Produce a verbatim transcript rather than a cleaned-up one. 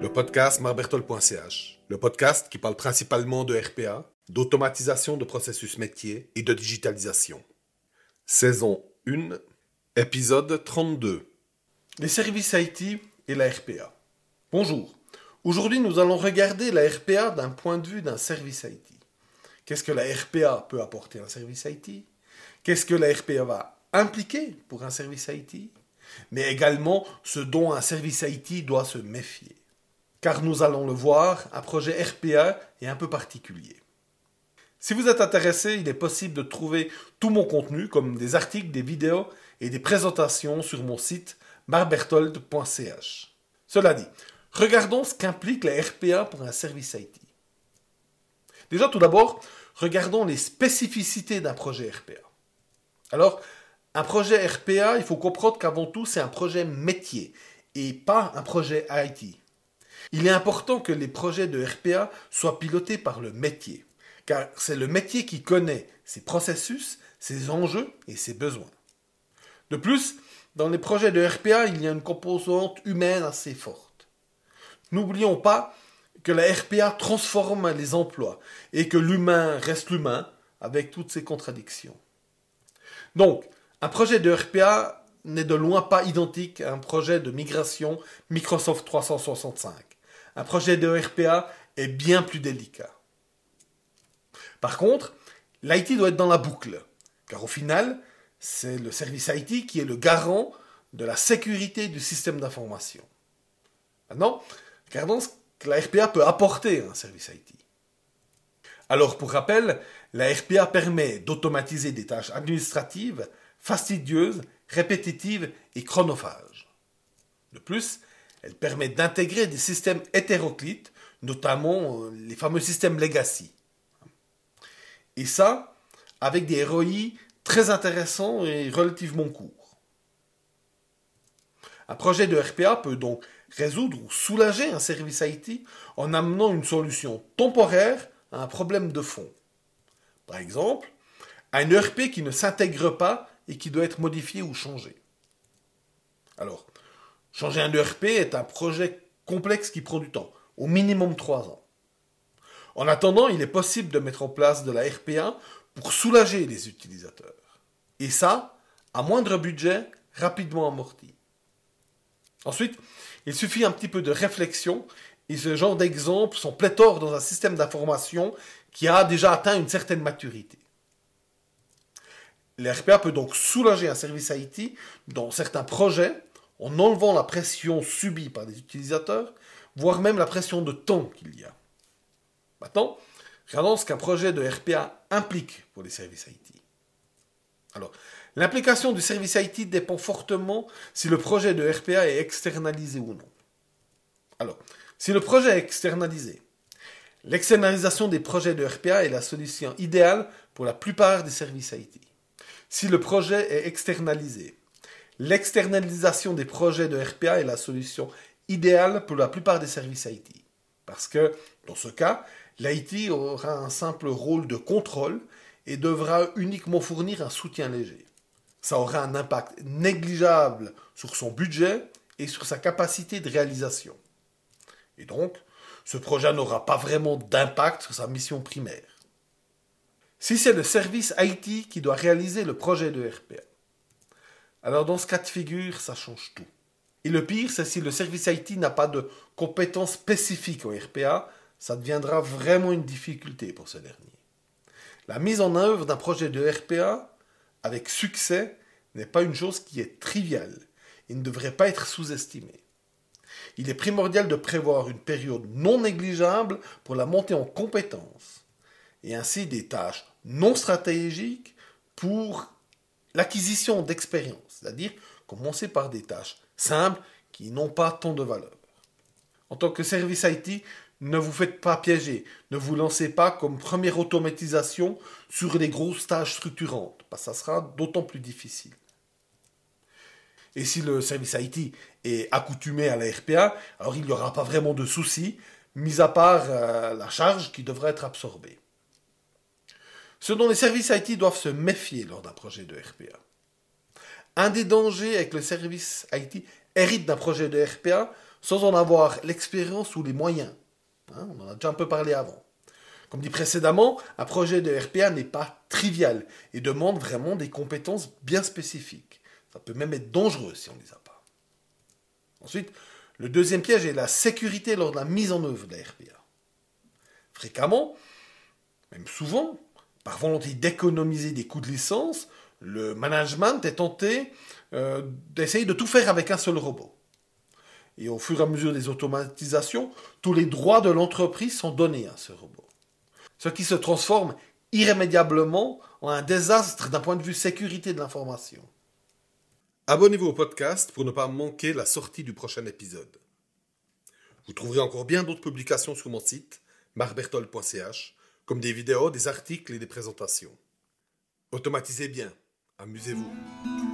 Le podcast marc berthold point c h, le podcast qui parle principalement de R P A, d'automatisation de processus métier et de digitalisation. Saison un, épisode trente-deux. Les services I T et la R P A. Bonjour. Aujourd'hui, nous allons regarder la R P A d'un point de vue d'un service I T. Qu'est-ce que la R P A peut apporter à un service I T? Qu'est-ce que la R P A va impliquer pour un service I T? Mais également, ce dont un service I T doit se méfier. Car nous allons le voir, un projet R P A est un peu particulier. Si vous êtes intéressé, il est possible de trouver tout mon contenu, comme des articles, des vidéos et des présentations sur mon site marc berthold point c h. Cela dit, regardons ce qu'implique la R P A pour un service I T. Déjà, tout d'abord, regardons les spécificités d'un projet R P A. Alors, un projet R P A, il faut comprendre qu'avant tout, c'est un projet métier et pas un projet I T. Il est important que les projets de R P A soient pilotés par le métier, car c'est le métier qui connaît ses processus, ses enjeux et ses besoins. De plus, dans les projets de R P A, il y a une composante humaine assez forte. N'oublions pas que la R P A transforme les emplois et que l'humain reste l'humain avec toutes ses contradictions. Donc, un projet de R P A n'est de loin pas identique à un projet de migration Microsoft trois cent soixante-cinq. Un projet de R P A est bien plus délicat. Par contre, l'I T doit être dans la boucle, car au final, c'est le service I T qui est le garant de la sécurité du système d'information. Maintenant, regardons ce que la R P A peut apporter à un service I T. Alors, pour rappel, la R P A permet d'automatiser des tâches administratives, fastidieuses, répétitives et chronophages. De plus, elle permet d'intégrer des systèmes hétéroclites, notamment les fameux systèmes legacy. Et ça, avec des R O I très intéressants et relativement courts. Un projet de R P A peut donc résoudre ou soulager un service I T en amenant une solution temporaire à un problème de fond. Par exemple, à une E R P qui ne s'intègre pas et qui doit être modifiée ou changée. Alors, changer un E R P est un projet complexe qui prend du temps, au minimum trois ans. En attendant, il est possible de mettre en place de la R P A pour soulager les utilisateurs. Et ça, à moindre budget, rapidement amorti. Ensuite, il suffit un petit peu de réflexion et ce genre d'exemples sont pléthores dans un système d'information qui a déjà atteint une certaine maturité. La R P A peut donc soulager un service I T dans certains projets en enlevant la pression subie par les utilisateurs, voire même la pression de temps qu'il y a. Maintenant, regardons ce qu'un projet de R P A implique pour les services I T. Alors, l'implication du service I T dépend fortement si le projet de R P A est externalisé ou non. Alors, si le projet est externalisé, l'externalisation des projets de R P A est la solution idéale pour la plupart des services I T. Si le projet est externalisé, l'externalisation des projets de R P A est la solution idéale pour la plupart des services I T. Parce que, dans ce cas, l'I T aura un simple rôle de contrôle et devra uniquement fournir un soutien léger. Ça aura un impact négligeable sur son budget et sur sa capacité de réalisation. Et donc, ce projet n'aura pas vraiment d'impact sur sa mission primaire. Si c'est le service I T qui doit réaliser le projet de R P A, alors dans ce cas de figure, ça change tout. Et le pire, c'est si le service I T n'a pas de compétences spécifiques au R P A, ça deviendra vraiment une difficulté pour ce dernier. La mise en œuvre d'un projet de R P A avec succès n'est pas une chose qui est triviale et ne devrait pas être sous-estimée. Il est primordial de prévoir une période non négligeable pour la montée en compétences et ainsi des tâches non stratégiques pour l'acquisition d'expérience, c'est-à-dire commencer par des tâches simples qui n'ont pas tant de valeur. En tant que service I T, ne vous faites pas piéger, ne vous lancez pas comme première automatisation sur les grosses tâches structurantes, parce que ça sera d'autant plus difficile. Et si le service I T est accoutumé à la R P A, alors il n'y aura pas vraiment de soucis, mis à part euh, la charge qui devra être absorbée. Ce dont les services I T doivent se méfier lors d'un projet de R P A. Un des dangers avec le service I T hérite d'un projet de R P A sans en avoir l'expérience ou les moyens. Hein, on en a déjà un peu parlé avant. Comme dit précédemment, un projet de R P A n'est pas trivial et demande vraiment des compétences bien spécifiques. Ça peut même être dangereux si on ne les a pas. Ensuite, le deuxième piège est la sécurité lors de la mise en œuvre de la R P A. Fréquemment, même souvent, par volonté d'économiser des coûts de licence, le management est tenté euh, d'essayer de tout faire avec un seul robot. Et au fur et à mesure des automatisations, tous les droits de l'entreprise sont donnés à ce robot. Ce qui se transforme irrémédiablement en un désastre d'un point de vue sécurité de l'information. Abonnez-vous au podcast pour ne pas manquer la sortie du prochain épisode. Vous trouverez encore bien d'autres publications sur mon site marc berthold point c h, comme des vidéos, des articles et des présentations. Automatisez bien, amusez-vous.